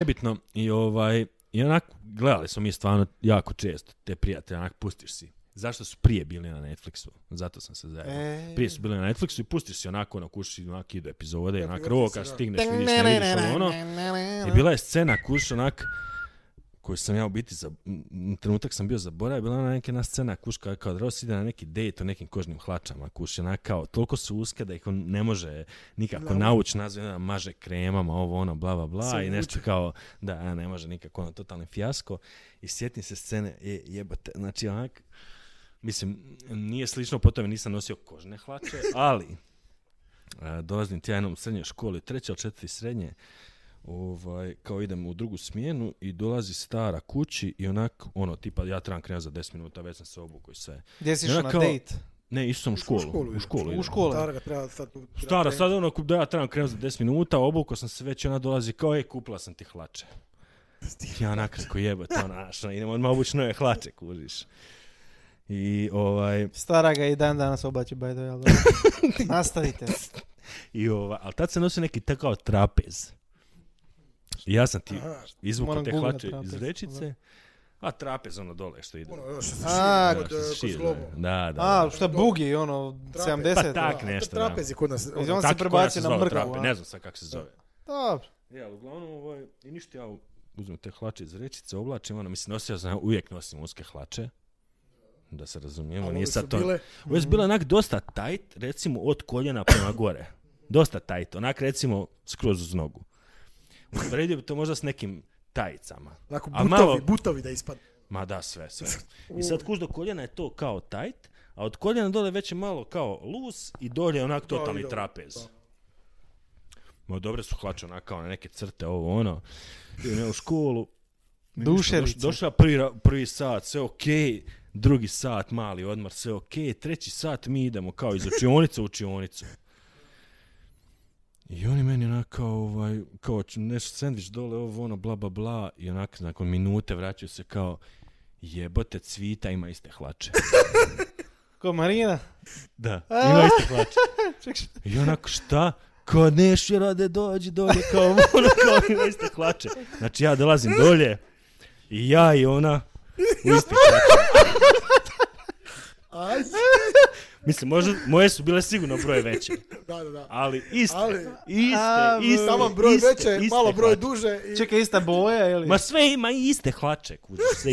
nebitno i i onako gledali smo mi stvarno jako često te prijatelje, onako pustiš si. Zašto su prije bili na Netflixu? Zato sam se zajedno. Prije su bili na Netflixu i pustiš si onako, ono kuši, onako idu epizode, onako rovo kad stigneš, vidiš, ne vidiš, ono. I bila je scena, kuš, onak, koju sam ja u biti, trenutak sam bio zaboravio, bila ona neka scena, kuš, kao da Ross ide na neki dejt u nekim kožnim hlačama, kuš, onak, kao, toliko su uske da ih on ne može nikako naući, nazvati, maže kremama, ovo, ono, bla, bla, bla, i nešto kao, da, ne može nikako, ono, totalni fijasko. I sjetim se scene, jebote, znači, onak, mislim, nije slično, po tome nisam nosio kožne hlače, ali dolazim ti ja jednom u srednjoj školi, 3. ili 4. srednje, kao idem u drugu smjenu i dolazi stara kući i onak, ono, tipa ja trebam krenuti za 10 minuta, već sam se obukao i sve. Gdje si išao na dejt? Ne, išao sam u školu. U školu. Stara, sad ono, da ja trebam krenuti za 10 minuta, obukao sam se već i ona dolazi kao, kupila sam ti hlače. Ja onak rekao, jebate, ono, idem odmah obući nove hlače, kužiš. I stara ga i dan danas oblači bajdo, jel da? Nastavite. I ali tad se nosi neki tako trapez. I ja sam ti izvukao te hlače iz vrećice, a trapez ono dole što ide. Ono što se širi. Da. A, šta bugi, ono, 70. Pa tak nešto. Trapezi kod nas. On se prebaci na mrkvu. Ne znam sad kako se zove. Dobro. Ja, uglavnom, i ništa, ja uzmem te hlače iz vrećice, oblačim, ono, mislim, nosio sam, uvijek nosim uske hlače. Da se razumijemo, nije sad to. Ovo je bilo onak dosta tight, recimo od koljena prema gore. Dosta tight, onak recimo skroz uz nogu. Usporedio bi to možda s nekim tajicama. Lako butovi, malo, butovi da ispad. Ma da, sve. I sad kuš do koljena je to kao tight, a od koljena dole već je malo kao loose i dolje je onak totalni trapez. Ma dobre su hlače onak kao na neke crte, ovo ono. U školu. Dušerice. Došla prvi sat, sve okej. Drugi sat, mali odmor, sve okej. Treći sat mi idemo kao iz učionice u učionicu. I oni meni onako kao nešto sandvič dole, ovo ono, bla, bla, bla. I onako nakon minute vraćaju se kao, jebote, Cvita ima iste hlače. Ko Marina? Da, ima iste hlače. I onako šta? Kao nešto rade, dođi dolje, kao ono, kao ima iste hlače. Znači ja dolazim dolje i ja i ona u iste hlače. Mislim, možda, moje su bile sigurno broje veće. Da. Ali iste. Samo broj veće, malo broj duže. Čekaj, ista boja ili? Ma sve ima iste hlače. Kuži, sve